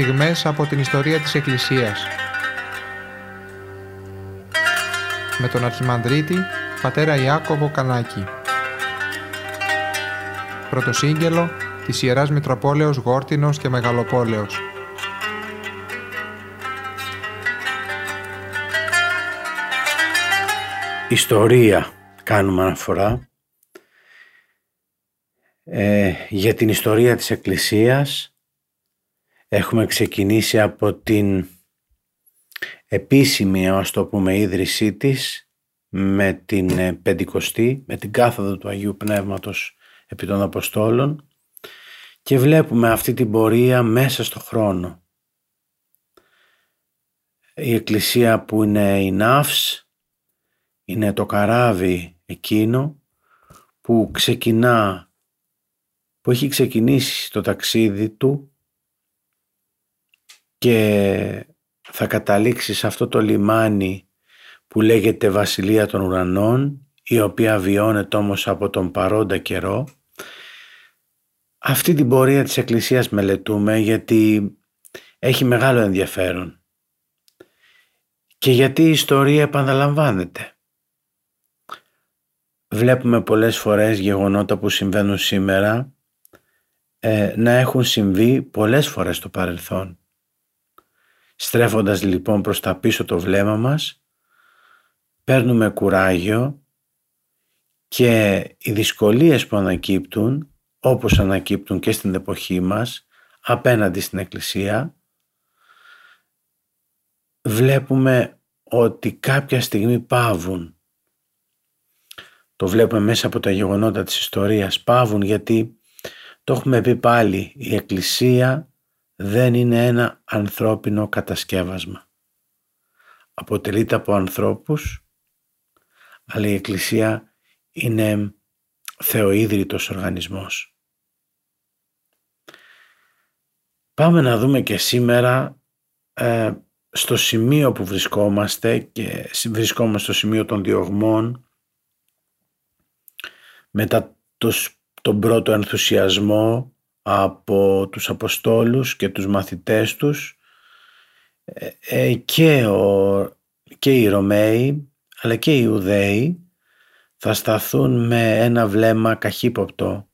στιγμές από την ιστορία της Εκκλησίας. Με τον Αρχιμανδρίτη, πατέρα Ιάκωβο Κανάκη. Πρωτοσύγγελο της Ιεράς Μητροπόλεως Γόρτινος και Μεγαλοπόλεως. Ιστορία κάνουμε αναφορά για την ιστορία της Εκκλησίας. Έχουμε ξεκινήσει από την επίσημη, ας το πούμε, ίδρυσή της με την Πεντηκοστή, με την κάθοδο του Αγίου Πνεύματος επί των Αποστόλων, και βλέπουμε αυτή την πορεία μέσα στο χρόνο. Η Εκκλησία που είναι η ναύς, είναι το καράβι εκείνο που ξεκινά, που έχει ξεκινήσει το ταξίδι του και θα καταλήξει σε αυτό το λιμάνι που λέγεται Βασιλεία των Ουρανών, η οποία βιώνεται όμως από τον παρόντα καιρό. Αυτή την πορεία της Εκκλησίας μελετούμε γιατί έχει μεγάλο ενδιαφέρον και γιατί η ιστορία επαναλαμβάνεται. Βλέπουμε πολλές φορές γεγονότα που συμβαίνουν σήμερα να έχουν συμβεί πολλές φορές στο παρελθόν. Στρέφοντας λοιπόν προς τα πίσω το βλέμμα μας, παίρνουμε κουράγιο και οι δυσκολίες που ανακύπτουν, όπως ανακύπτουν και στην εποχή μας, απέναντι στην Εκκλησία, βλέπουμε ότι κάποια στιγμή παύουν. Το βλέπουμε μέσα από τα γεγονότα της ιστορίας. Παύουν γιατί, το έχουμε πει πάλι, η Εκκλησία δεν είναι ένα ανθρώπινο κατασκεύασμα. Αποτελείται από ανθρώπους, αλλά η Εκκλησία είναι θεοίδρυτος οργανισμός. Πάμε να δούμε και σήμερα στο σημείο που βρισκόμαστε, και βρισκόμαστε στο σημείο των διωγμών, μετά τον πρώτο ενθουσιασμό από τους Αποστόλους και τους μαθητές τους, και οι Ρωμαίοι αλλά και οι Ιουδαίοι θα σταθούν με ένα βλέμμα καχύποπτο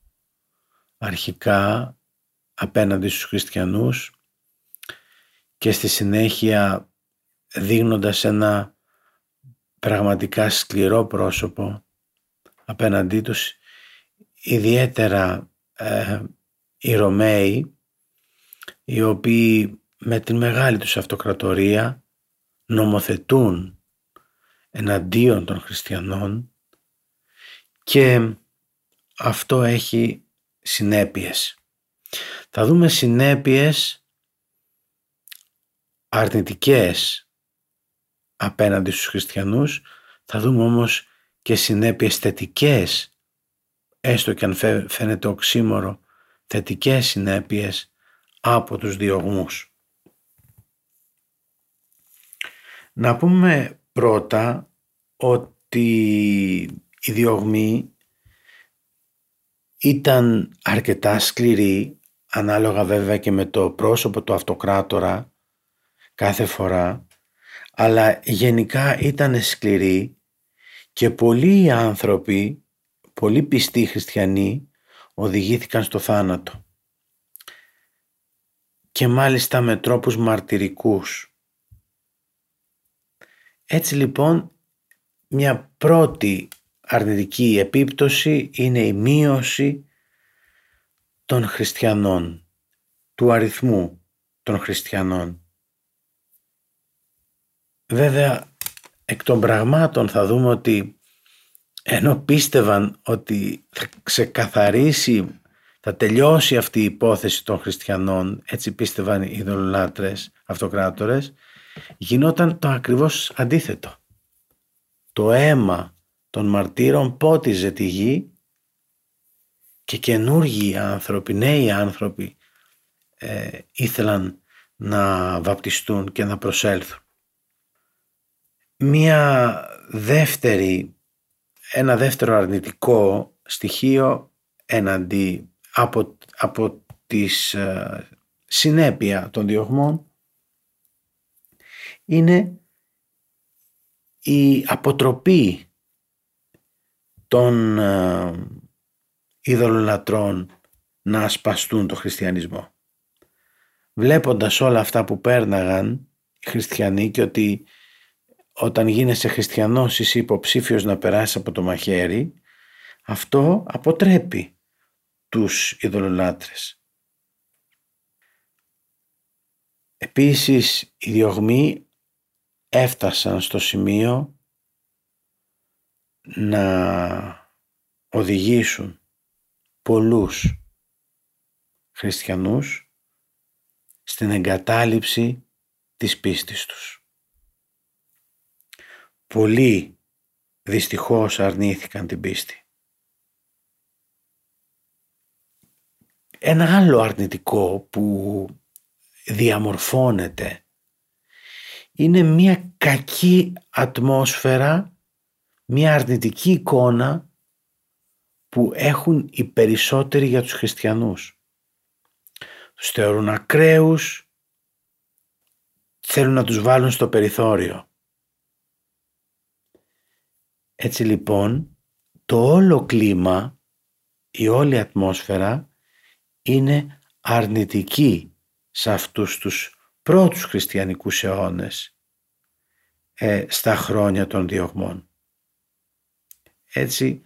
αρχικά απέναντι στους χριστιανούς και στη συνέχεια δείχνοντας ένα πραγματικά σκληρό πρόσωπο απέναντί τους, ιδιαίτερα οι Ρωμαίοι, οι οποίοι με την μεγάλη τους αυτοκρατορία νομοθετούν εναντίον των χριστιανών, και αυτό έχει συνέπειες. Θα δούμε συνέπειες αρνητικές απέναντι στους χριστιανούς, θα δούμε όμως και συνέπειες θετικές, έστω και αν φαίνεται οξύμορο, θετικές συνέπειες από τους διωγμούς. Να πούμε πρώτα ότι οι διωγμοί ήταν αρκετά σκληροί, ανάλογα βέβαια και με το πρόσωπο του αυτοκράτορα κάθε φορά, αλλά γενικά ήταν σκληροί. Και πολλοί άνθρωποι, πολλοί πιστοί χριστιανοί οδηγήθηκαν στο θάνατο, και μάλιστα με τρόπους μαρτυρικούς. Έτσι λοιπόν, μια πρώτη αρνητική επίπτωση είναι η μείωση των χριστιανών, του αριθμού των χριστιανών. Βέβαια, εκ των πραγμάτων θα δούμε ότι ενώ πίστευαν ότι θα ξεκαθαρίσει, θα τελειώσει αυτή η υπόθεση των χριστιανών, έτσι πίστευαν οι ειδωλολάτρες αυτοκράτορες, γινόταν το ακριβώς αντίθετο. Το αίμα των μαρτύρων πότιζε τη γη και καινούργιοι άνθρωποι, νέοι άνθρωποι ήθελαν να βαπτιστούν και να προσέλθουν. Ένα δεύτερο αρνητικό στοιχείο από τις συνέπεια των διωγμών είναι η αποτροπή των ειδωλολατρών να ασπαστούν το χριστιανισμό. Βλέποντας όλα αυτά που πέρναγαν οι χριστιανοί και ότι όταν γίνεσαι χριστιανός είσαι υποψήφιος να περάσεις από το μαχαίρι, αυτό αποτρέπει τους ειδωλολάτρες. Επίσης οι διωγμοί έφτασαν στο σημείο να οδηγήσουν πολλούς χριστιανούς στην εγκατάλειψη της πίστης τους. Πολλοί δυστυχώς αρνήθηκαν την πίστη. Ένα άλλο αρνητικό που διαμορφώνεται είναι μια κακή ατμόσφαιρα, μια αρνητική εικόνα που έχουν οι περισσότεροι για τους χριστιανούς. Τους θεωρούν ακραίους, θέλουν να τους βάλουν στο περιθώριο. Έτσι λοιπόν το όλο κλίμα, η όλη ατμόσφαιρα είναι αρνητική σε αυτούς τους πρώτους χριστιανικούς αιώνες, στα χρόνια των διωγμών. Έτσι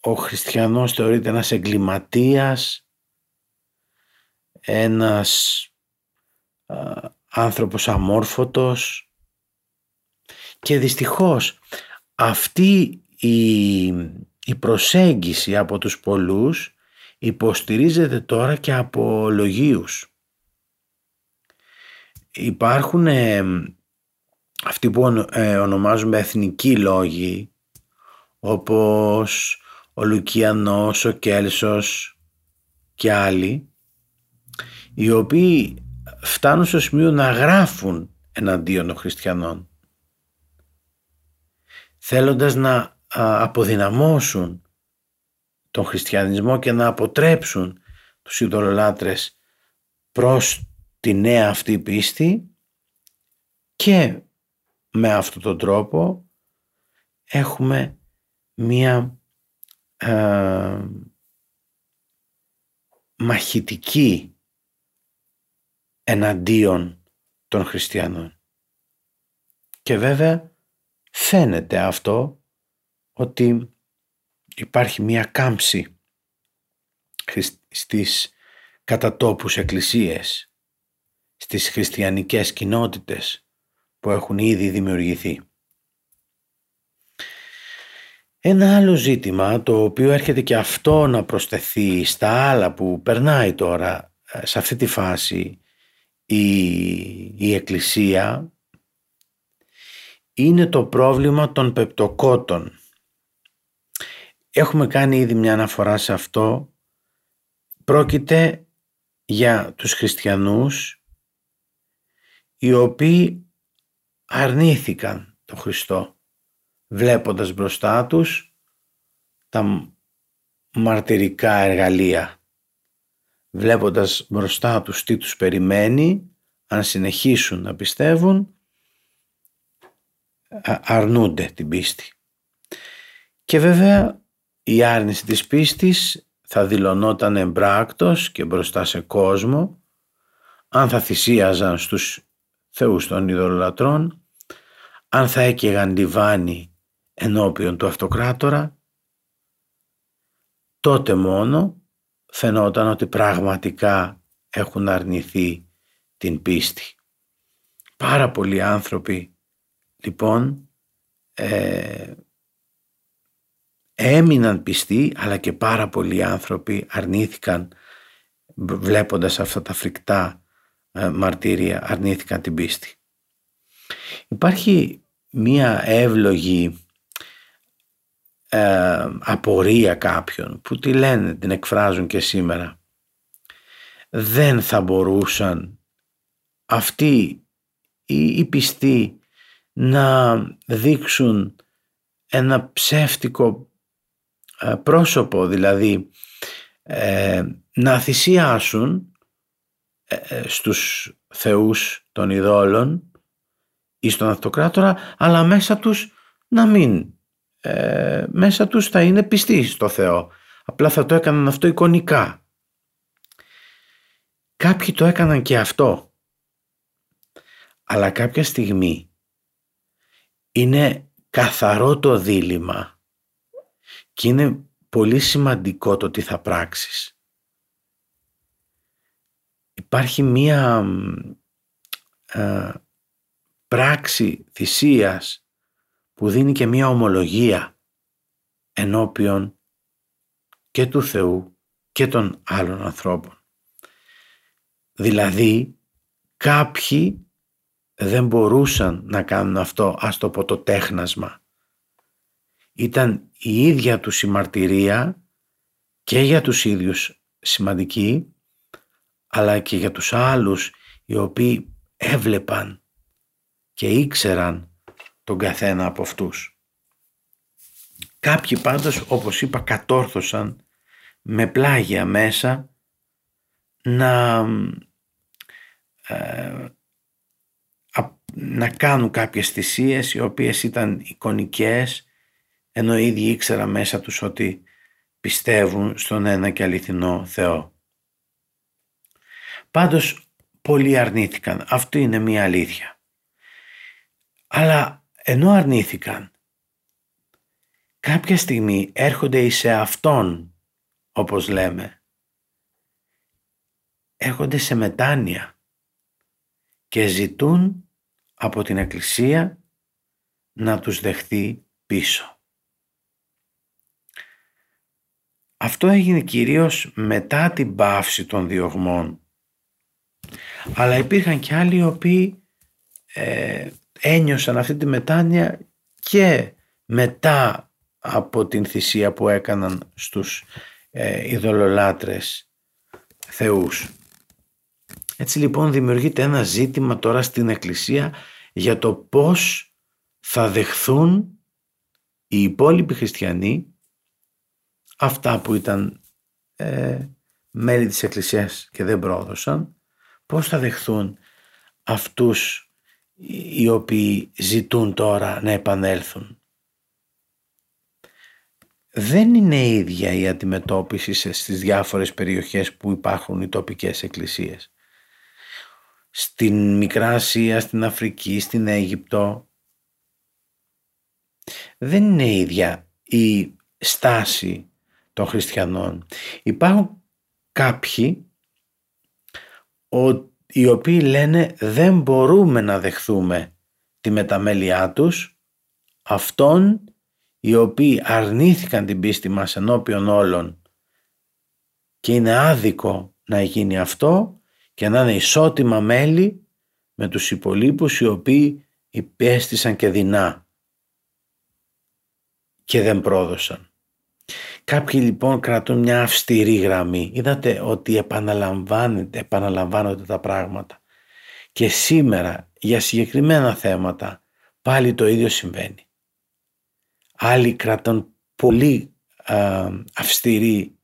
ο χριστιανός θεωρείται ένας εγκληματίας, ένας άνθρωπος αμόρφωτος, και δυστυχώς αυτή η προσέγγιση από τους πολλούς υποστηρίζεται τώρα και από λογίους. Υπάρχουν αυτοί που ονομάζουμε εθνικοί λόγοι, όπως ο Λουκιανός, ο Κέλσος και άλλοι, οι οποίοι φτάνουν στο σημείο να γράφουν εναντίον των χριστιανών, θέλοντας να αποδυναμώσουν τον χριστιανισμό και να αποτρέψουν τους ειδωλολάτρες προς τη νέα αυτή πίστη, και με αυτόν τον τρόπο έχουμε μία μαχητική εναντίον των χριστιανών. Και βέβαια φαίνεται αυτό, ότι υπάρχει μία κάμψη στις κατατόπους εκκλησίες, στις χριστιανικές κοινότητες που έχουν ήδη δημιουργηθεί. Ένα άλλο ζήτημα, το οποίο έρχεται και αυτό να προσθεθεί στα άλλα που περνάει τώρα σε αυτή τη φάση η Εκκλησία, είναι το πρόβλημα των πεπτοκότων. Έχουμε κάνει ήδη μια αναφορά σε αυτό. Πρόκειται για τους χριστιανούς οι οποίοι αρνήθηκαν τον Χριστό, βλέποντας μπροστά τους τα μαρτυρικά εργαλεία, βλέποντας μπροστά τους τι τους περιμένει αν συνεχίσουν να πιστεύουν, αρνούνται την πίστη. Και βέβαια η άρνηση της πίστης θα δηλωνόταν εμπράκτος και μπροστά σε κόσμο, αν θα θυσίαζαν στους θεούς των ειδωλολατρών, αν θα έκαιγαν λιβάνι ενώπιον του αυτοκράτορα, τότε μόνο φαινόταν ότι πραγματικά έχουν αρνηθεί την πίστη. Πάρα πολλοί άνθρωποι λοιπόν έμειναν πιστοί, αλλά και πάρα πολλοί άνθρωποι αρνήθηκαν, βλέποντας αυτά τα φρικτά μαρτύρια, αρνήθηκαν την πίστη. Υπάρχει μία εύλογη απορία κάποιων που τη λένε, την εκφράζουν και σήμερα. Δεν θα μπορούσαν αυτοί οι πιστοί να δείξουν ένα ψεύτικο πρόσωπο, δηλαδή να θυσιάσουν στους θεούς των ειδόλων ή στον αυτοκράτορα, αλλά μέσα τους να μην. Μέσα τους θα είναι πιστοί στο Θεό. Απλά θα το έκαναν αυτό εικονικά. Κάποιοι το έκαναν και αυτό. Αλλά κάποια στιγμή είναι καθαρό το δίλημμα και είναι πολύ σημαντικό το τι θα πράξεις. Υπάρχει μία πράξη θυσίας που δίνει και μία ομολογία ενώπιον και του Θεού και των άλλων ανθρώπων. Δηλαδή κάποιοι δεν μπορούσαν να κάνουν αυτό, ας το πω το τέχνασμα. Ήταν η ίδια τους η μαρτυρία και για τους ίδιους σημαντική, αλλά και για τους άλλους οι οποίοι έβλεπαν και ήξεραν τον καθένα από αυτούς. Κάποιοι πάντως, όπως είπα, κατόρθωσαν με πλάγια μέσα να κάνουν κάποιες θυσίες οι οποίες ήταν εικονικές, ενώ οι ίδιοι ήξεραν μέσα τους ότι πιστεύουν στον ένα και αληθινό Θεό. Πάντως πολλοί αρνήθηκαν, αυτή είναι μία αλήθεια. Αλλά ενώ αρνήθηκαν, κάποια στιγμή έρχονται εις εαυτόν, όπως λέμε, έρχονται σε μετάνοια και ζητούν από την Εκκλησία να τους δεχθεί πίσω. Αυτό έγινε κυρίως μετά την πάυση των διωγμών. Αλλά υπήρχαν και άλλοι οι οποίοι ένιωσαν αυτή τη μετάνοια και μετά από την θυσία που έκαναν στους ειδωλολάτρες θεούς. Έτσι λοιπόν δημιουργείται ένα ζήτημα τώρα στην Εκκλησία για το πώς θα δεχθούν οι υπόλοιποι χριστιανοί αυτά που ήταν μέλη της Εκκλησίας και δεν πρόδωσαν, πώς θα δεχθούν αυτούς οι οποίοι ζητούν τώρα να επανέλθουν. Δεν είναι ίδια η αντιμετώπιση στις διάφορες περιοχές που υπάρχουν οι τοπικές εκκλησίες. Στην Μικρά Ασία, στην Αφρική, στην Αίγυπτο δεν είναι ίδια η στάση των χριστιανών. Υπάρχουν κάποιοι οι οποίοι λένε δεν μπορούμε να δεχθούμε τη μεταμέλειά τους αυτών οι οποίοι αρνήθηκαν την πίστη μας ενώπιον όλων, και είναι άδικο να γίνει αυτό και να είναι ισότιμα μέλη με τους υπολείπους οι οποίοι υπέστησαν και δεινά και δεν πρόδωσαν. Κάποιοι λοιπόν κρατούν μια αυστηρή γραμμή. Είδατε ότι επαναλαμβάνονται τα πράγματα. Και σήμερα για συγκεκριμένα θέματα πάλι το ίδιο συμβαίνει. Άλλοι κρατούν πολύ αυστηρή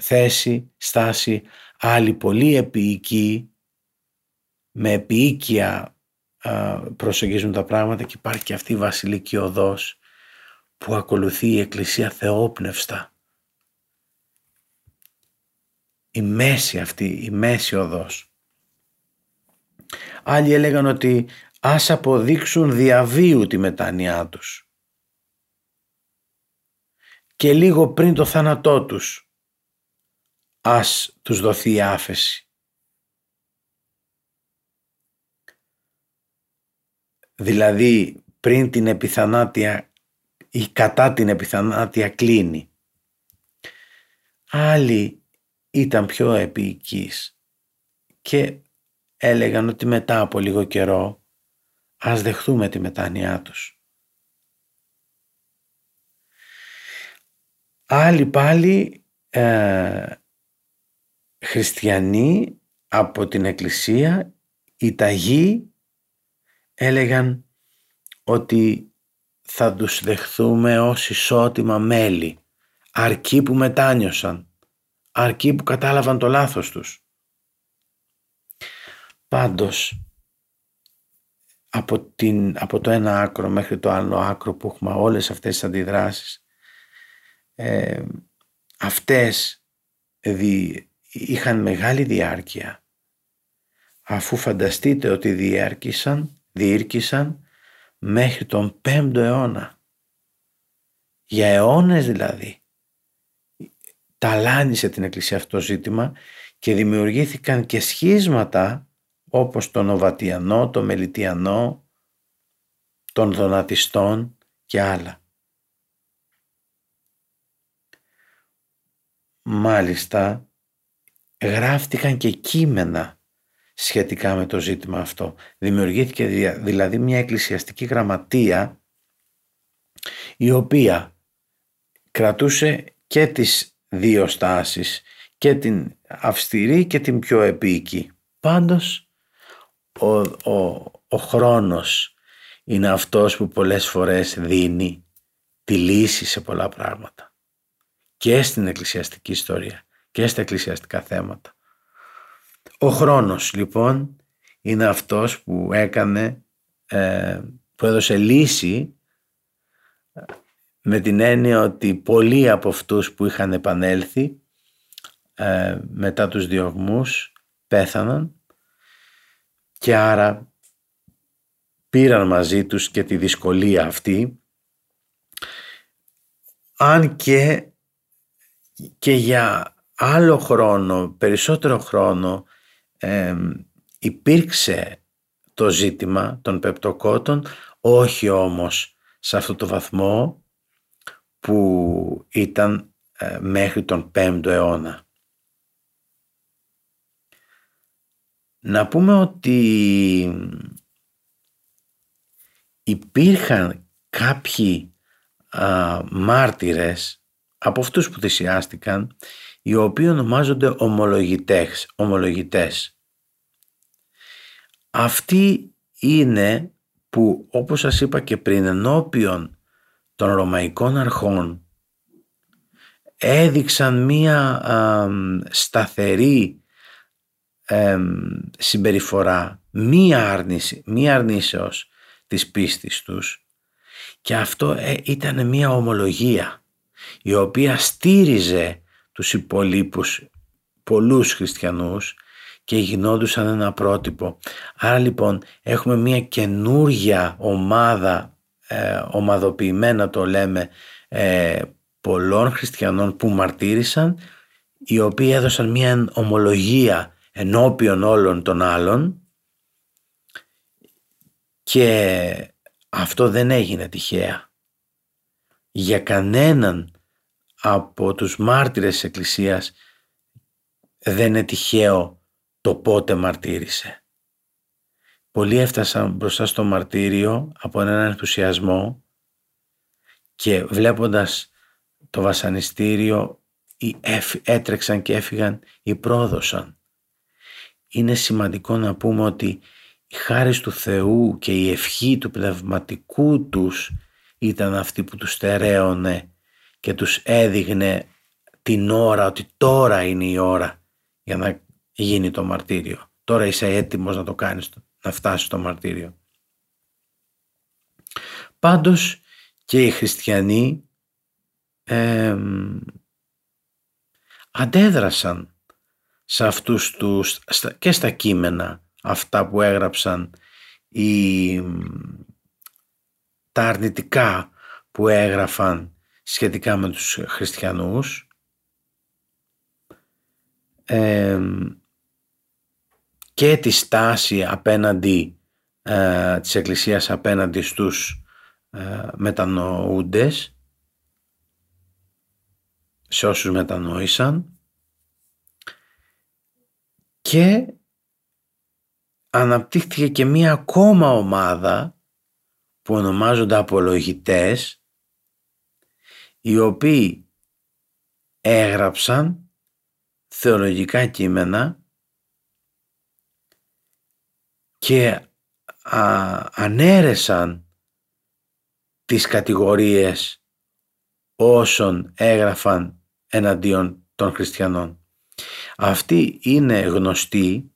θέση, στάση, άλλοι πολύ επιοικοί, με επιοίκεια προσεγγίζουν τα πράγματα, και υπάρχει και αυτή η βασιλική οδός που ακολουθεί η Εκκλησία θεόπνευστα. Η μέση αυτή, η μέση οδός. Άλλοι έλεγαν ότι ας αποδείξουν διαβίου τη μετάνοιά τους και λίγο πριν το θάνατό τους ας τους δοθεί άφεση. Δηλαδή πριν την επιθανάτια ή κατά την επιθανάτια κλείνει. Άλλοι ήταν πιο επιοικείς και έλεγαν ότι μετά από λίγο καιρό ας δεχθούμε τη μετάνοιά τους. Άλλοι πάλι χριστιανοί από την Εκκλησία, οι ταγοί, έλεγαν ότι θα τους δεχθούμε ως ισότιμα μέλη, αρκεί που μετάνιωσαν, αρκεί που κατάλαβαν το λάθος τους. Πάντως από το ένα άκρο μέχρι το άλλο άκρο που έχουμε όλες αυτές τις αντιδράσεις, αυτές είχαν μεγάλη διάρκεια, αφού φανταστείτε ότι διήρκησαν μέχρι τον 5ο αιώνα. Για αιώνες δηλαδή ταλάνισε την Εκκλησία αυτό το ζήτημα και δημιουργήθηκαν και σχίσματα όπως τον Οβατιανό, τον Μελιτιανό, τον Δωνατιστών και άλλα. Μάλιστα γράφτηκαν και κείμενα σχετικά με το ζήτημα αυτό. Δημιουργήθηκε δηλαδή μια εκκλησιαστική γραμματεία η οποία κρατούσε και τις δύο στάσεις, και την αυστηρή και την πιο επίκη. Πάντως ο χρόνος είναι αυτός που πολλές φορές δίνει τη λύση σε πολλά πράγματα και στην εκκλησιαστική ιστορία και στα εκκλησιαστικά θέματα. Ο χρόνος λοιπόν είναι αυτός που έδωσε λύση, με την έννοια ότι πολλοί από αυτούς που είχαν επανέλθει μετά τους διωγμούς πέθαναν και άρα πήραν μαζί τους και τη δυσκολία αυτή, αν και για άλλο χρόνο, περισσότερο χρόνο υπήρξε το ζήτημα των πεπτοκότων, όχι όμως σε αυτό το βαθμό που ήταν μέχρι τον 5ο αιώνα. Να πούμε ότι υπήρχαν κάποιοι μάρτυρες από αυτούς που θυσιάστηκαν, οι οποίοι ονομάζονται ομολογητές. Αυτοί είναι που, όπως σας είπα και πριν, ενώπιον των ρωμαϊκών αρχών έδειξαν μία σταθερή συμπεριφορά, μία αρνήσεως της πίστης τους, και αυτό ήταν μία ομολογία η οποία στήριζε τους υπολείπους πολλούς χριστιανούς και γινόντουσαν ένα πρότυπο. Άρα λοιπόν έχουμε μια καινούργια ομάδα, ομαδοποιημένα το λέμε, πολλών χριστιανών που μαρτύρησαν, οι οποίοι έδωσαν μια ομολογία ενώπιον όλων των άλλων, και αυτό δεν έγινε τυχαία. Για κανέναν από τους μάρτυρες της Εκκλησίας δεν είναι τυχαίο το πότε μαρτύρησε. Πολλοί έφτασαν μπροστά στο μαρτύριο από έναν ενθουσιασμό και βλέποντας το βασανιστήριο έτρεξαν και έφυγαν ή πρόδωσαν. Είναι σημαντικό να πούμε ότι η χάρις του Θεού και η ευχή του πνευματικού τους ήταν αυτή που τους στερέωνε και τους έδειχνε την ώρα, ότι τώρα είναι η ώρα για να γίνει το μαρτύριο. Τώρα είσαι έτοιμος να το κάνεις, να φτάσεις στο μαρτύριο. Πάντως και οι χριστιανοί αντέδρασαν σε αυτούς και στα κείμενα αυτά που έγραψαν, τα αρνητικά που έγραφαν σχετικά με τους χριστιανούς, και τη στάση απέναντι της Εκκλησίας απέναντι στους μετανοούντες, σε όσους μετανόησαν, και αναπτύχθηκε και μία ακόμα ομάδα που ονομάζονται απολογητές, οι οποίοι έγραψαν θεολογικά κείμενα και ανέρεσαν τις κατηγορίες όσων έγραφαν εναντίον των χριστιανών. Αυτοί είναι γνωστοί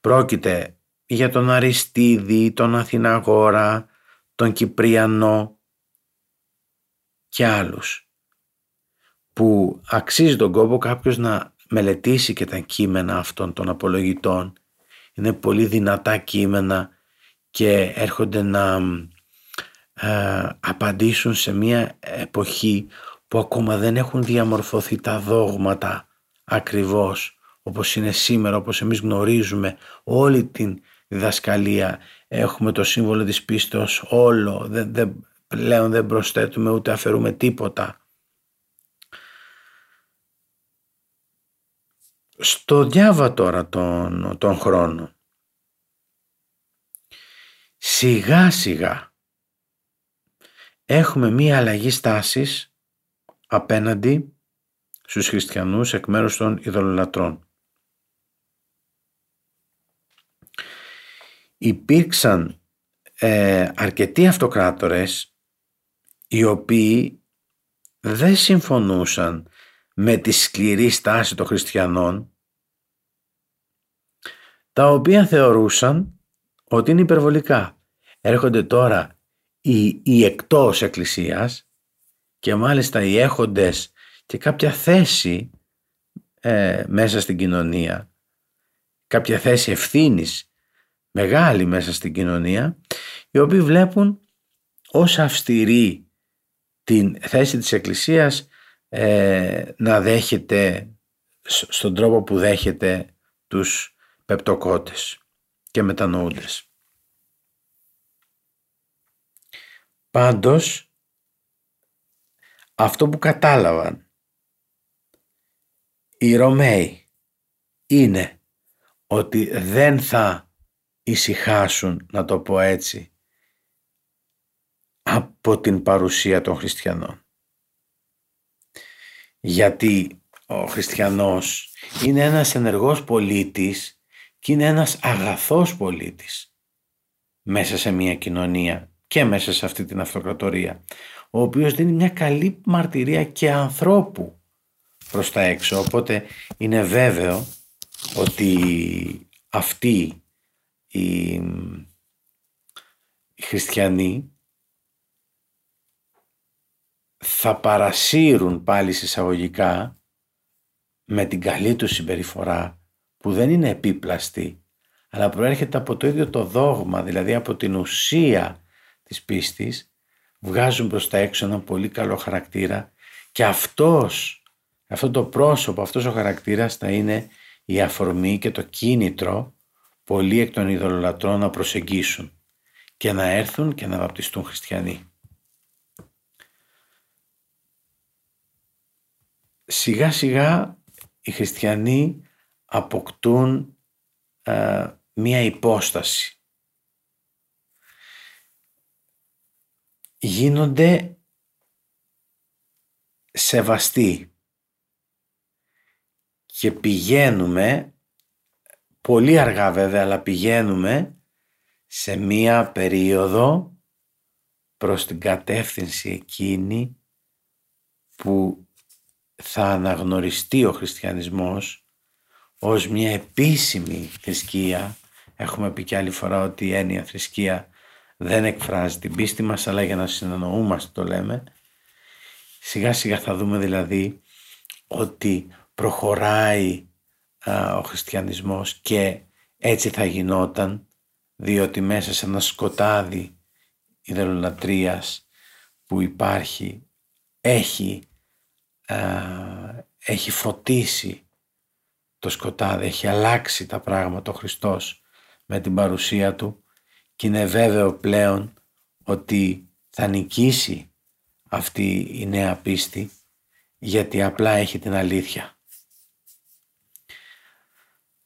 Πρόκειται για τον Αριστίδη, τον Αθηναγόρα, τον Κυπριανό και άλλους, που αξίζει τον κόπο κάποιος να μελετήσει και τα κείμενα αυτών των απολογητών. Είναι πολύ δυνατά κείμενα και έρχονται να απαντήσουν σε μια εποχή που ακόμα δεν έχουν διαμορφωθεί τα δόγματα ακριβώς όπως είναι σήμερα, όπως εμείς γνωρίζουμε όλη την διδασκαλία. Έχουμε το σύμβολο της πίστεως όλο, πλέον δεν προσθέτουμε ούτε αφαιρούμε τίποτα. Στο διάβα τώρα τον χρόνο, σιγά σιγά έχουμε μία αλλαγή στάσης απέναντι στους χριστιανούς εκ μέρους των ειδωλολατρών. Υπήρξαν αρκετοί αυτοκράτορες οι οποίοι δεν συμφωνούσαν με τη σκληρή στάση των χριστιανών, τα οποία θεωρούσαν ότι είναι υπερβολικά. Έρχονται τώρα οι εκτός εκκλησίας και μάλιστα οι έχοντες και κάποια θέση μέσα στην κοινωνία, κάποια θέση ευθύνης μεγάλη μέσα στην κοινωνία, οι οποίοι βλέπουν ως αυστηρή την θέση της εκκλησίας να δέχεται στον τρόπο που δέχεται τους πεπτοκότες και μετανοούντες. Πάντως αυτό που κατάλαβαν οι Ρωμαίοι είναι ότι δεν θα ησυχάσουν, να το πω έτσι, από την παρουσία των χριστιανών. Γιατί ο χριστιανός είναι ένας ενεργός πολίτης και είναι ένας αγαθός πολίτης μέσα σε μια κοινωνία και μέσα σε αυτή την αυτοκρατορία, ο οποίος δίνει μια καλή μαρτυρία και ανθρώπου προς τα έξω. Οπότε είναι βέβαιο ότι αυτοί οι χριστιανοί θα παρασύρουν πάλι εισαγωγικά με την καλή του συμπεριφορά, που δεν είναι επίπλαστη αλλά προέρχεται από το ίδιο το δόγμα, δηλαδή από την ουσία της πίστης, βγάζουν προς τα έξω έναν πολύ καλό χαρακτήρα και αυτό το πρόσωπο, αυτός ο χαρακτήρας θα είναι η αφορμή και το κίνητρο πολλοί εκ των ειδωλολατρών να προσεγγίσουν και να έρθουν και να βαπτιστούν χριστιανοί. Σιγά σιγά οι χριστιανοί αποκτούν μία υπόσταση. Γίνονται σεβαστοί και πηγαίνουμε, πολύ αργά βέβαια, αλλά πηγαίνουμε σε μία περίοδο προς την κατεύθυνση εκείνη που θα αναγνωριστεί ο χριστιανισμός ως μια επίσημη θρησκεία. Έχουμε πει κι άλλη φορά ότι η έννοια θρησκεία δεν εκφράζει την πίστη μας, αλλά για να συνεννοούμαστε το λέμε. Σιγά σιγά θα δούμε δηλαδή ότι προχωράει ο χριστιανισμός, και έτσι θα γινόταν, διότι μέσα σε ένα σκοτάδι ειδωλολατρίας που υπάρχει έχει φωτίσει το σκοτάδι, έχει αλλάξει τα πράγματα ο Χριστός με την παρουσία του, και είναι βέβαιο πλέον ότι θα νικήσει αυτή η νέα πίστη, γιατί απλά έχει την αλήθεια.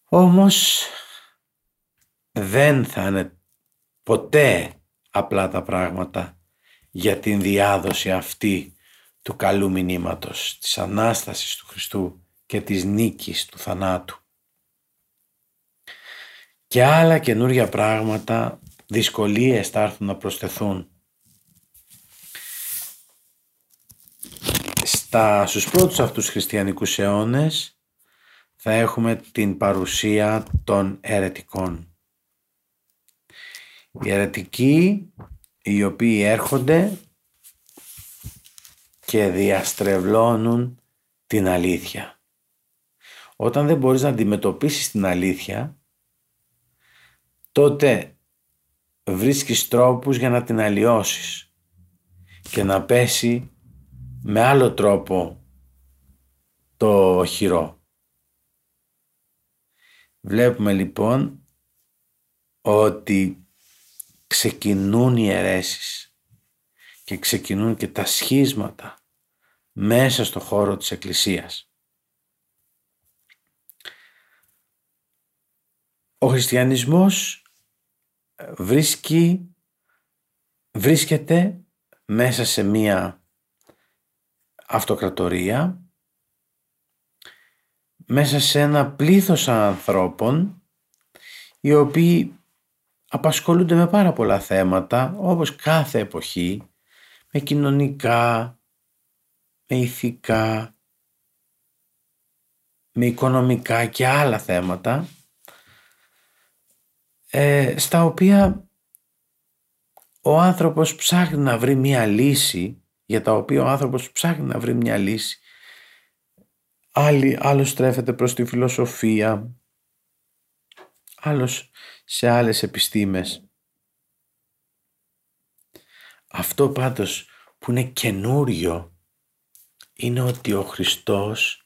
Όμως δεν θα είναι ποτέ απλά τα πράγματα για την διάδοση αυτή του καλού μηνύματος, της Ανάστασης του Χριστού και της νίκης του θανάτου. Και άλλα καινούργια πράγματα, δυσκολίες θα έρθουν να προσθεθούν. Στους πρώτους αυτούς χριστιανικούς αιώνες θα έχουμε την παρουσία των αιρετικών. Οι αιρετικοί οι οποίοι έρχονται και διαστρεβλώνουν την αλήθεια. Όταν δεν μπορείς να αντιμετωπίσεις την αλήθεια, τότε βρίσκεις τρόπους για να την αλλοιώσεις και να πέσει με άλλο τρόπο το οχυρό. Βλέπουμε λοιπόν ότι ξεκινούν οι αιρέσεις και ξεκινούν και τα σχίσματα μέσα στο χώρο της Εκκλησίας. Ο χριστιανισμός βρίσκεται μέσα σε μία αυτοκρατορία, μέσα σε ένα πλήθος ανθρώπων οι οποίοι απασχολούνται με πάρα πολλά θέματα, όπως κάθε εποχή, με κοινωνικά, με ηθικά, με οικονομικά και άλλα θέματα, στα οποία ο άνθρωπος ψάχνει να βρει μια λύση, για τα οποία ο άνθρωπος ψάχνει να βρει μια λύση. Άλλος στρέφεται προς τη φιλοσοφία, άλλος σε άλλες επιστήμες. Αυτό πάντως που είναι καινούριο είναι ότι ο Χριστός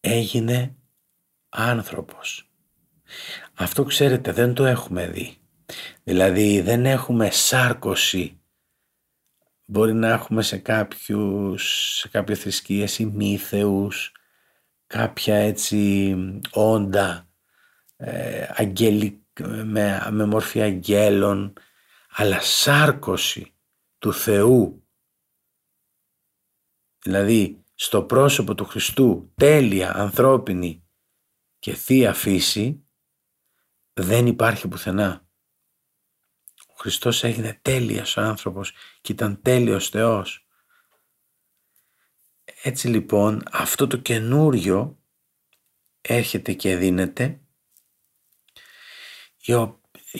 έγινε άνθρωπος. Αυτό, ξέρετε, δεν το έχουμε δει. Δηλαδή δεν έχουμε σάρκωση. Μπορεί να έχουμε σε κάποιες θρησκείες ημίθεους, κάποια έτσι όντα με μορφή αγγέλων, αλλά σάρκωση του Θεού. Δηλαδή στο πρόσωπο του Χριστού τέλεια ανθρώπινη και θεία φύση δεν υπάρχει πουθενά. Ο Χριστός έγινε τέλειος άνθρωπος και ήταν τέλειος Θεός. Έτσι λοιπόν αυτό το καινούριο έρχεται και δίνεται,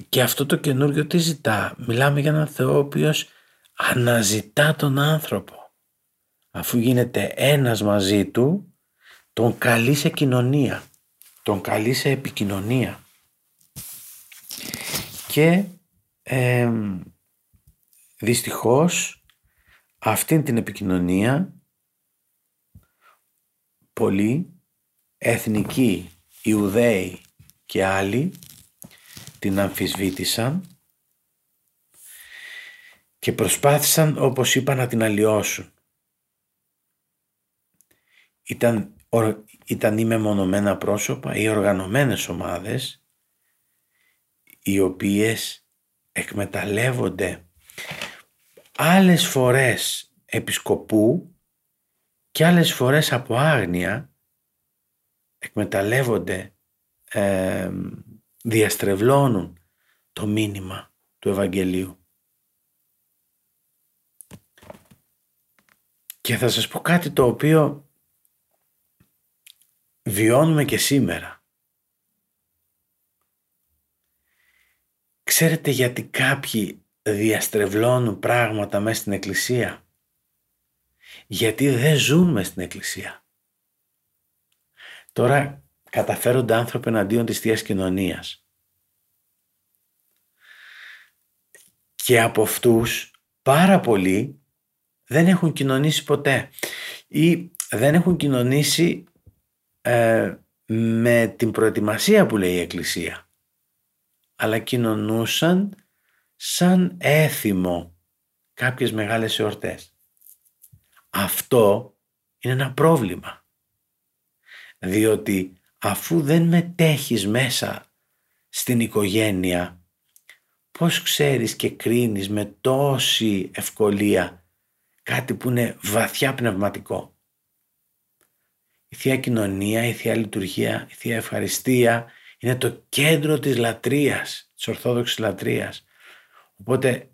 και αυτό το καινούριο τι ζητά? Μιλάμε για έναν Θεό ο οποίος αναζητά τον άνθρωπο. Αφού γίνεται ένας μαζί του, τον καλεί σε κοινωνία, τον καλεί σε επικοινωνία. Και δυστυχώς αυτήν την επικοινωνία πολλοί εθνικοί Ιουδαίοι και άλλοι την αμφισβήτησαν και προσπάθησαν, όπως είπα, να την αλλοιώσουν. Ήταν ή μεμονωμένα πρόσωπα ή οργανωμένες ομάδες οι οποίες εκμεταλλεύονται άλλες φορές επί σκοπού και άλλες φορές από άγνοια, εκμεταλλεύονται, διαστρεβλώνουν το μήνυμα του Ευαγγελίου. Και θα σας πω κάτι το οποίο βιώνουμε και σήμερα. Ξέρετε γιατί κάποιοι διαστρεβλώνουν πράγματα μέσα στην Εκκλησία? Γιατί δεν ζουν μέσα στην Εκκλησία. Τώρα καταφέρονται άνθρωποι εναντίον της Θείας Κοινωνίας. Και από αυτούς πάρα πολλοί δεν έχουν κοινωνήσει ποτέ ή δεν έχουν κοινωνήσει με την προετοιμασία που λέει η Εκκλησία, αλλά κοινωνούσαν σαν έθιμο κάποιες μεγάλες εορτές. Αυτό είναι ένα πρόβλημα, διότι αφού δεν μετέχεις μέσα στην οικογένεια, πώς ξέρεις και κρίνεις με τόση ευκολία κάτι που είναι βαθιά πνευματικό? Η Θεία Κοινωνία, η Θεία Λειτουργία, η Θεία Ευχαριστία είναι το κέντρο της λατρείας, της Ορθόδοξης λατρείας. Οπότε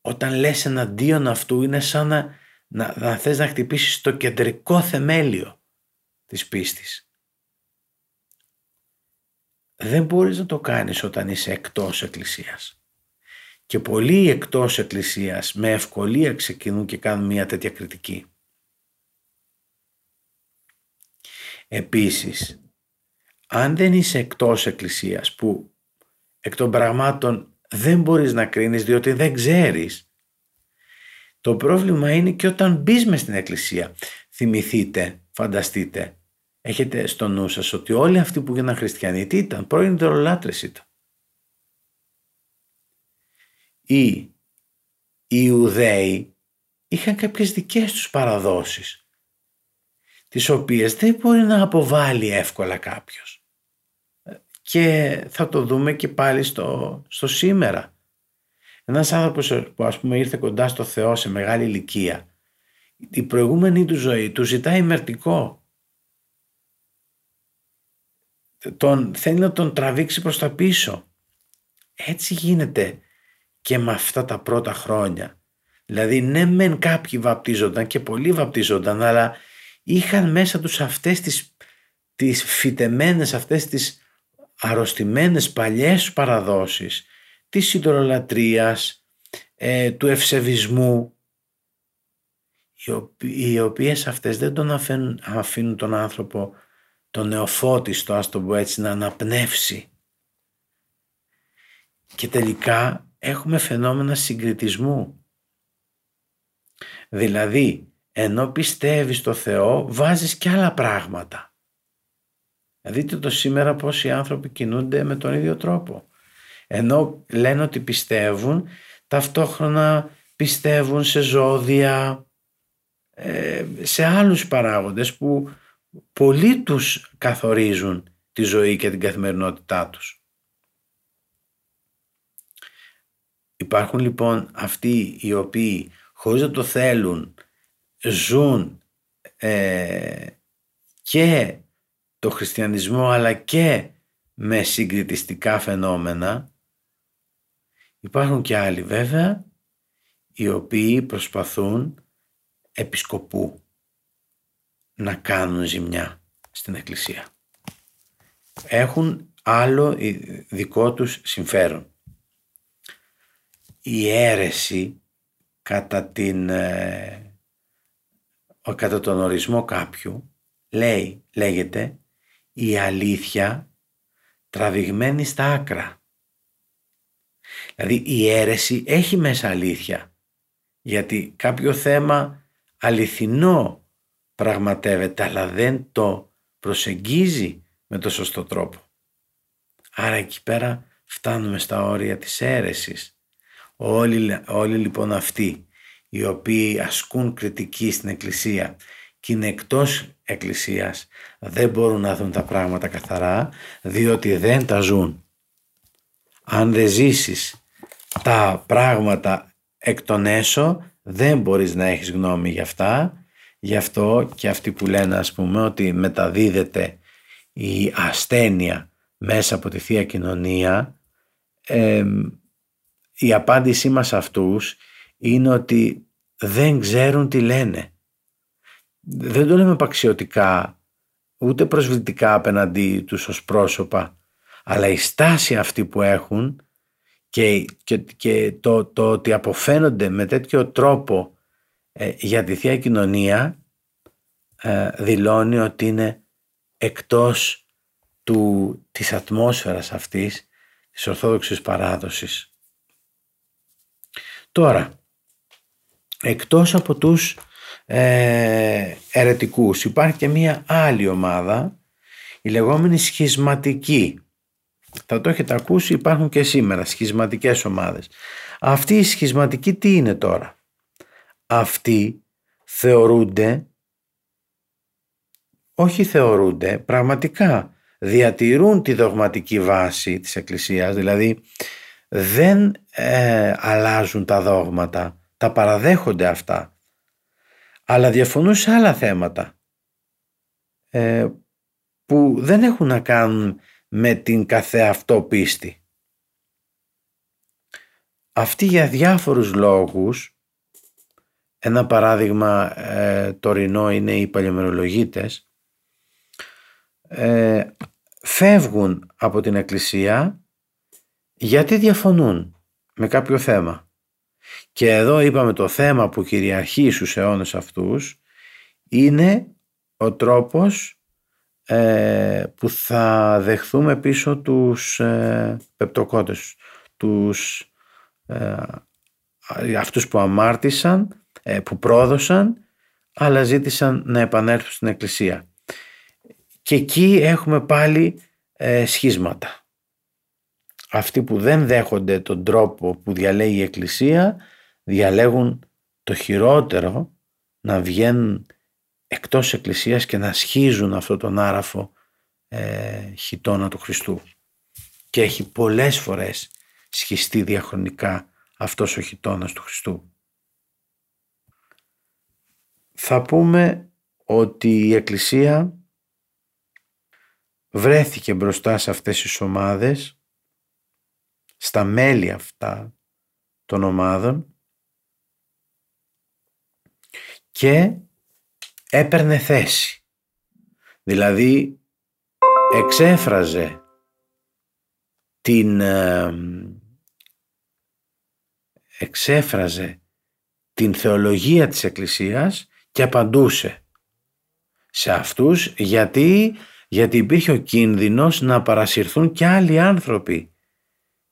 όταν λες εναντίον αυτού είναι σαν να θες να χτυπήσεις το κεντρικό θεμέλιο της πίστης. Δεν μπορείς να το κάνεις όταν είσαι εκτός εκκλησίας. Και πολλοί εκτός εκκλησίας με ευκολία ξεκινούν και κάνουν μια τέτοια κριτική. Επίσης, αν δεν είσαι εκτός εκκλησίας, που εκ των πραγμάτων δεν μπορείς να κρίνεις διότι δεν ξέρεις, το πρόβλημα είναι και όταν μπεις μες στην εκκλησία. Θυμηθείτε, φανταστείτε, έχετε στο νου σας ότι όλοι αυτοί που γίναν χριστιανοί τι ήταν? Πρώην ιδωλολάτρες ήταν. Οι Ιουδαίοι είχαν κάποιες δικές τους παραδόσεις, τις οποίες δεν μπορεί να αποβάλει εύκολα κάποιος. Και θα το δούμε και πάλι στο σήμερα. Ένας άνθρωπος που ας πούμε ήρθε κοντά στο Θεό σε μεγάλη ηλικία, η προηγούμενη του ζωή του ζητάει μερτικό. Θέλει να τον τραβήξει προς τα πίσω. Έτσι γίνεται και με αυτά τα πρώτα χρόνια. Δηλαδή ναι μεν κάποιοι βαπτίζονταν και πολλοί βαπτίζονταν, αλλά είχαν μέσα τους αυτές τις φυτεμένες, αυτές τις αρρωστημένες παλιές παραδόσεις της ιδωλολατρίας, του ευσεβισμού, οι οποίες αυτές δεν τον αφήνουν τον άνθρωπο, τον νεοφώτιστο, ας το πω έτσι, να αναπνεύσει. Και τελικά έχουμε φαινόμενα συγκριτισμού. Δηλαδή, ενώ πιστεύεις στο Θεό, βάζεις και άλλα πράγματα. Δείτε το σήμερα πως οι άνθρωποι κινούνται με τον ίδιο τρόπο. Ενώ λένε ότι πιστεύουν, ταυτόχρονα πιστεύουν σε ζώδια, σε άλλους παράγοντες που πολλοί τους καθορίζουν τη ζωή και την καθημερινότητά τους. Υπάρχουν λοιπόν αυτοί οι οποίοι χωρίς να το θέλουν ζουν και το χριστιανισμό, αλλά και με συγκριτιστικά φαινόμενα. Υπάρχουν και άλλοι βέβαια οι οποίοι προσπαθούν επισκοπού να κάνουν ζημιά στην εκκλησία. Έχουν άλλο δικό τους συμφέρον. Η αίρεση κατά τον ορισμό κάποιου λέγεται η αλήθεια τραβηγμένη στα άκρα. Δηλαδή η αίρεση έχει μέσα αλήθεια, γιατί κάποιο θέμα αληθινό πραγματεύεται, αλλά δεν το προσεγγίζει με το σωστό τρόπο. Άρα εκεί πέρα φτάνουμε στα όρια της αίρεσης. Όλοι λοιπόν αυτοί οι οποίοι ασκούν κριτική στην εκκλησία και είναι εκτός εκκλησίας, δεν μπορούν να δουν τα πράγματα καθαρά, διότι δεν τα ζουν. Αν δεν ζήσεις τα πράγματα εκ των έσω, δεν μπορείς να έχεις γνώμη για αυτά. Γι' αυτό και αυτοί που λένε ας πούμε ότι μεταδίδεται η ασθένεια μέσα από τη Θεία Κοινωνία, η απάντησή μας αυτούς είναι ότι δεν ξέρουν τι λένε. Δεν το λέμε παξιωτικά, ούτε προσβλητικά απέναντί τους ως πρόσωπα, αλλά η στάση αυτή που έχουν και το ότι αποφαίνονται με τέτοιο τρόπο για τη Θεία Κοινωνία δηλώνει ότι είναι εκτός της ατμόσφαιρας αυτής της Ορθόδοξης παράδοσης. Τώρα, εκτός από τους αιρετικούς υπάρχει και μία άλλη ομάδα, η λεγόμενη σχισματική. Θα το έχετε ακούσει, υπάρχουν και σήμερα σχισματικές ομάδες. Αυτή η σχισματική τι είναι τώρα? Αυτοί πραγματικά διατηρούν τη δογματική βάση της Εκκλησίας, δηλαδή δεν αλλάζουν τα δόγματα, τα παραδέχονται αυτά, αλλά διαφωνούν σε άλλα θέματα που δεν έχουν να κάνουν με την καθεαυτό πίστη. Αυτοί για διάφορους λόγους, ένα παράδειγμα τωρινό είναι οι παλαιομερολογίτες, φεύγουν από την εκκλησία γιατί διαφωνούν με κάποιο θέμα. Και εδώ είπαμε το θέμα που κυριαρχεί στους αιώνες αυτούς είναι ο τρόπος που θα δεχθούμε πίσω τους πεπτοκότες, τους αυτούς που αμάρτησαν, που πρόδωσαν αλλά ζήτησαν να επανέλθουν στην εκκλησία. Και εκεί έχουμε πάλι σχίσματα. Αυτοί που δεν δέχονται τον τρόπο που διαλέγει η εκκλησία διαλέγουν το χειρότερο, να βγαίνουν εκτός εκκλησίας και να σχίζουν αυτό τον άραφο χιτώνα του Χριστού. Και έχει πολλές φορές σχιστεί διαχρονικά αυτός ο χιτώνας του Χριστού. Θα πούμε ότι η εκκλησία βρέθηκε μπροστά σε αυτές τις ομάδες, στα μέλη αυτά των ομάδων, και έπαιρνε θέση. Δηλαδή εξέφραζε την θεολογία της Εκκλησίας και απαντούσε σε αυτούς, γιατί υπήρχε ο κίνδυνος να παρασυρθούν και άλλοι άνθρωποι,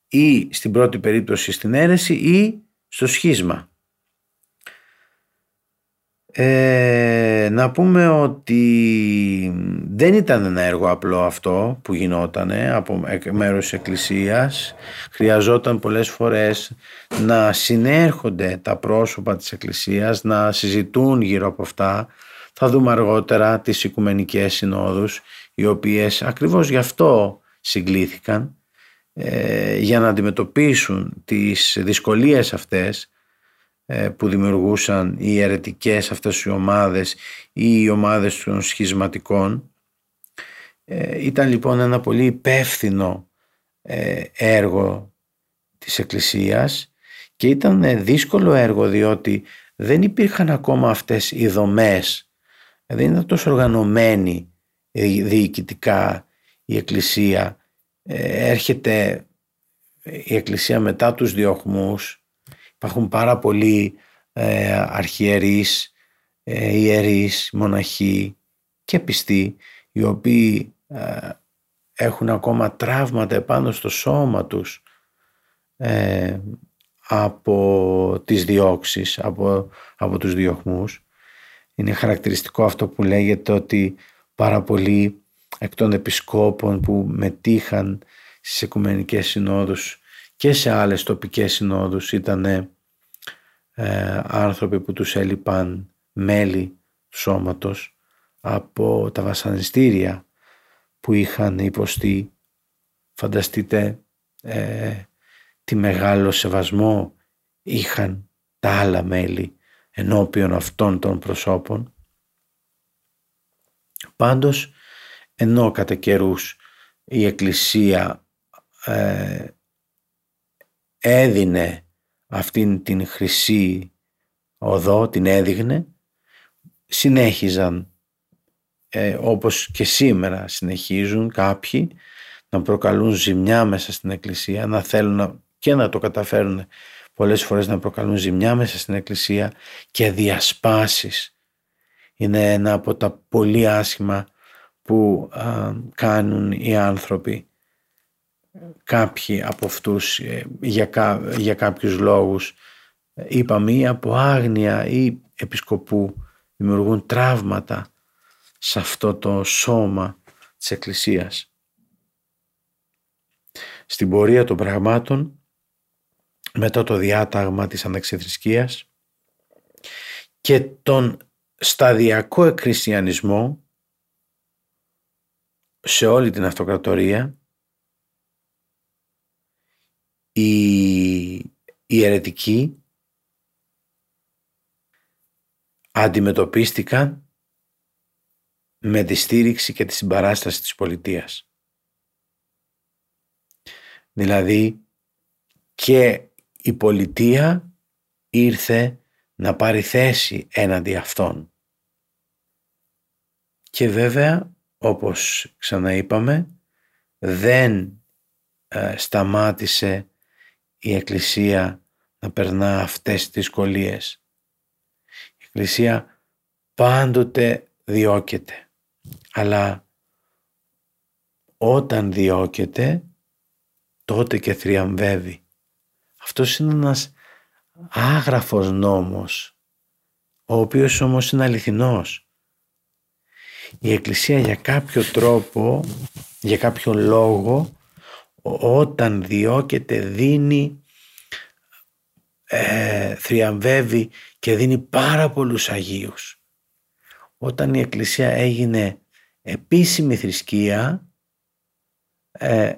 ή στην πρώτη περίπτωση στην αίρεση ή στο σχίσμα. Να πούμε ότι δεν ήταν ένα έργο απλό αυτό που γινότανε από μέρος της Εκκλησίας. Χρειαζόταν πολλές φορές να συνέρχονται τα πρόσωπα της Εκκλησίας, να συζητούν γύρω από αυτά. Θα δούμε αργότερα τις Οικουμενικές Συνόδους, οι οποίες ακριβώς γι' αυτό συγκλήθηκαν, για να αντιμετωπίσουν τις δυσκολίες αυτές που δημιουργούσαν οι αιρετικές αυτές οι ομάδες ή οι ομάδες των σχισματικών. Ήταν λοιπόν ένα πολύ υπεύθυνο έργο της Εκκλησίας και ήταν δύσκολο έργο, διότι δεν υπήρχαν ακόμα αυτές οι δομές, δεν ήταν τόσο οργανωμένη διοικητικά η Εκκλησία. Έρχεται η Εκκλησία μετά τους διωγμούς. Υπάρχουν πάρα πολλοί αρχιερείς, ιερείς, μοναχοί και πιστοί, οι οποίοι έχουν ακόμα τραύματα επάνω στο σώμα τους από τις διώξεις, από τους διωγμούς. Είναι χαρακτηριστικό αυτό που λέγεται ότι πάρα πολλοί εκ των επισκόπων που μετήχαν στις Οικουμενικές Συνόδους και σε άλλες τοπικές συνόδους ήταν άνθρωποι που τους έλειπαν μέλη του σώματος από τα βασανιστήρια που είχαν υποστεί. Φανταστείτε τι μεγάλο σεβασμό είχαν τα άλλα μέλη ενώπιον αυτών των προσώπων. Πάντως, ενώ κατά καιρούς η Εκκλησία έδινε αυτήν την χρυσή οδό, την έδειγνε, συνέχιζαν όπως και σήμερα συνεχίζουν κάποιοι να προκαλούν ζημιά μέσα στην εκκλησία, να θέλουν και να το καταφέρουν πολλές φορές, να προκαλούν ζημιά μέσα στην εκκλησία και διασπάσεις. Είναι ένα από τα πολύ άσχημα που κάνουν οι άνθρωποι. Κάποιοι από αυτούς για κάποιους λόγους, είπαμε, ή από άγνοια ή επισκοπού, δημιουργούν τραύματα σε αυτό το σώμα της Εκκλησίας. Στην πορεία των πραγμάτων, μετά το διάταγμα της αναξιθρησκείας και τον σταδιακό εκχριστιανισμό σε όλη την αυτοκρατορία, οι αιρετικοί αντιμετωπίστηκαν με τη στήριξη και τη συμπαράσταση της πολιτείας. Δηλαδή και η πολιτεία ήρθε να πάρει θέση έναντι αυτών. Και βέβαια όπως ξαναείπαμε, δεν σταμάτησε η Εκκλησία να περνά αυτές τις δυσκολίες. Η Εκκλησία πάντοτε διώκεται, αλλά όταν διώκεται τότε και θριαμβεύει. Αυτός είναι ένας άγραφος νόμος, ο οποίος όμως είναι αληθινός. Η Εκκλησία για κάποιο τρόπο, για κάποιο λόγο, όταν διώκεται δίνει, θριαμβεύει και δίνει πάρα πολλούς Αγίους. Όταν η Εκκλησία έγινε επίσημη θρησκεία,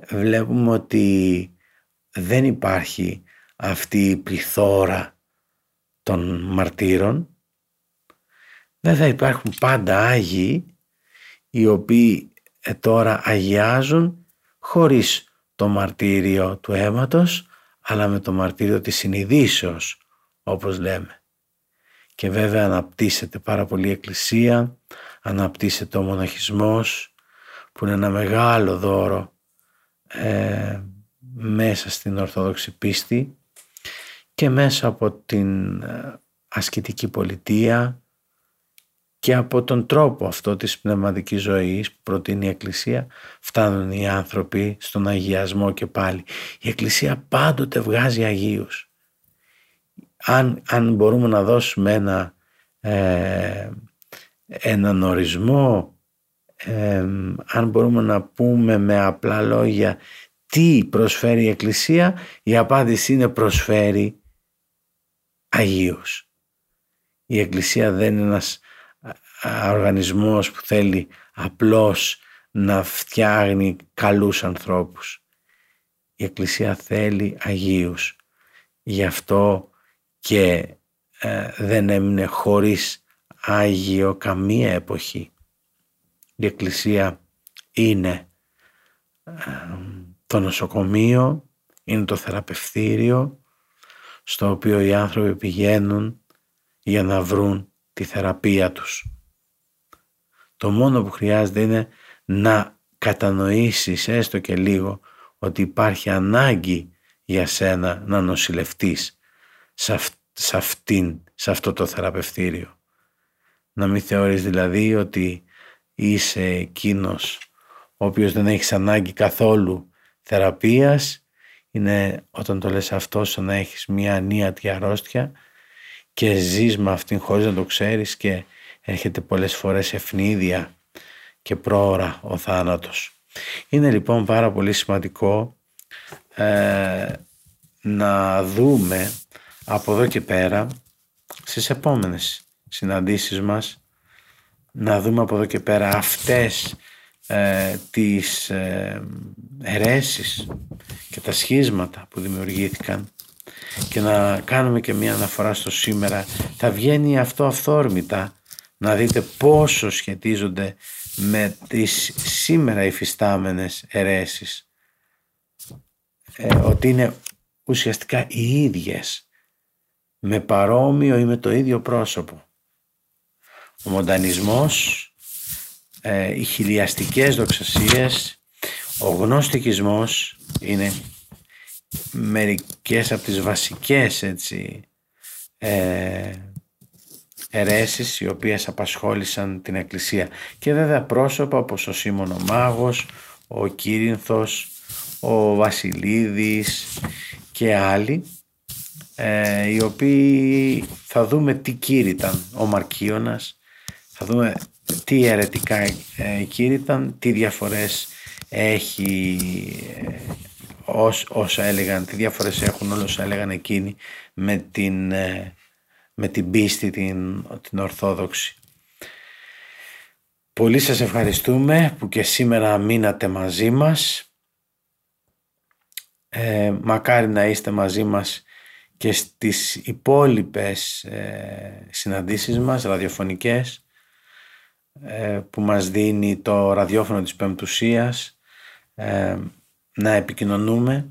βλέπουμε ότι δεν υπάρχει αυτή η πληθώρα των μαρτύρων. Δεν θα υπάρχουν πάντα Άγιοι οι οποίοι τώρα αγιάζουν χωρίς το μαρτύριο του αίματος, αλλά με το μαρτύριο της συνειδήσεως, όπως λέμε. Και βέβαια αναπτύσσεται πάρα πολύ η Εκκλησία, αναπτύσσεται ο μοναχισμός, που είναι ένα μεγάλο δώρο μέσα στην Ορθόδοξη πίστη, και μέσα από την ασκητική πολιτεία και από τον τρόπο αυτό της πνευματικής ζωής που προτείνει η Εκκλησία, φτάνουν οι άνθρωποι στον αγιασμό. Και πάλι η Εκκλησία πάντοτε βγάζει Αγίους. Αν μπορούμε να δώσουμε έναν ορισμό, αν μπορούμε να πούμε με απλά λόγια τι προσφέρει η Εκκλησία, η απάντηση είναι προσφέρει Αγίους. Η Εκκλησία δεν είναι ένας οργανισμός που θέλει απλώς να φτιάχνει καλούς ανθρώπους. Η Εκκλησία θέλει Αγίους. Γι' αυτό και δεν έμεινε χωρίς Άγιο καμία εποχή. Η Εκκλησία είναι το νοσοκομείο, είναι το θεραπευτήριο στο οποίο οι άνθρωποι πηγαίνουν για να βρουν τη θεραπεία τους. Το μόνο που χρειάζεται είναι να κατανοήσεις έστω και λίγο ότι υπάρχει ανάγκη για σένα να νοσηλευτείς σε αυτό το θεραπευτήριο. Να μην θεωρείς δηλαδή ότι είσαι εκείνος ο οποίος δεν έχεις ανάγκη καθόλου θεραπείας. Είναι, όταν το λες αυτό, σαν να έχεις μια ανίατη αρρώστια και ζεις με αυτήν χωρίς να το ξέρεις, και έρχεται πολλές φορές ευνίδια και πρόωρα ο θάνατος. Είναι λοιπόν πάρα πολύ σημαντικό να δούμε από εδώ και πέρα, στις επόμενες συναντήσεις μας, να δούμε από εδώ και πέρα αυτές τις αιρέσεις και τα σχίσματα που δημιουργήθηκαν, και να κάνουμε και μια αναφορά στο σήμερα. Θα βγαίνει αυτό αυθόρμητα, να δείτε πόσο σχετίζονται με τις σήμερα υφιστάμενες αιρέσεις, ότι είναι ουσιαστικά οι ίδιες, με παρόμοιο ή με το ίδιο πρόσωπο. Ο μοντανισμός, οι χιλιαστικές δοξασίες, ο γνωστικισμός είναι μερικές από τις βασικές αιρέσεις οι οποίες απασχόλησαν την Εκκλησία, και βέβαια πρόσωπα όπως ο Σίμων ο Μάγος, ο Κόρινθος, ο Βασιλίδης και άλλοι, οι οποίοι θα δούμε τι κήρυταν. Ο Μαρκίωνας, θα δούμε τι αιρετικά κήρυταν, τι διαφορές τι διαφορές έχουν όλα όσα έλεγαν εκείνοι με την πίστη την Ορθόδοξη. Πολύ σας ευχαριστούμε που και σήμερα μείνατε μαζί μας. Μακάρι να είστε μαζί μας και στις υπόλοιπες συναντήσεις μας, ραδιοφωνικές, που μας δίνει το ραδιόφωνο της Πεμπτουσίας, να επικοινωνούμε.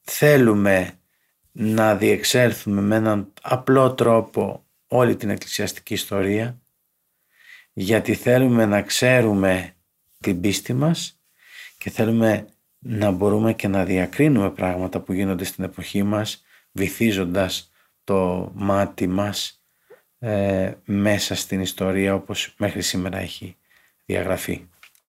Θέλουμε να διεξέλθουμε με έναν απλό τρόπο όλη την εκκλησιαστική ιστορία. γιατί θέλουμε να ξέρουμε την πίστη μας και θέλουμε να μπορούμε και να διακρίνουμε πράγματα που γίνονται στην εποχή μας, βυθίζοντας το μάτι μας μέσα στην ιστορία όπως μέχρι σήμερα έχει διαγραφεί.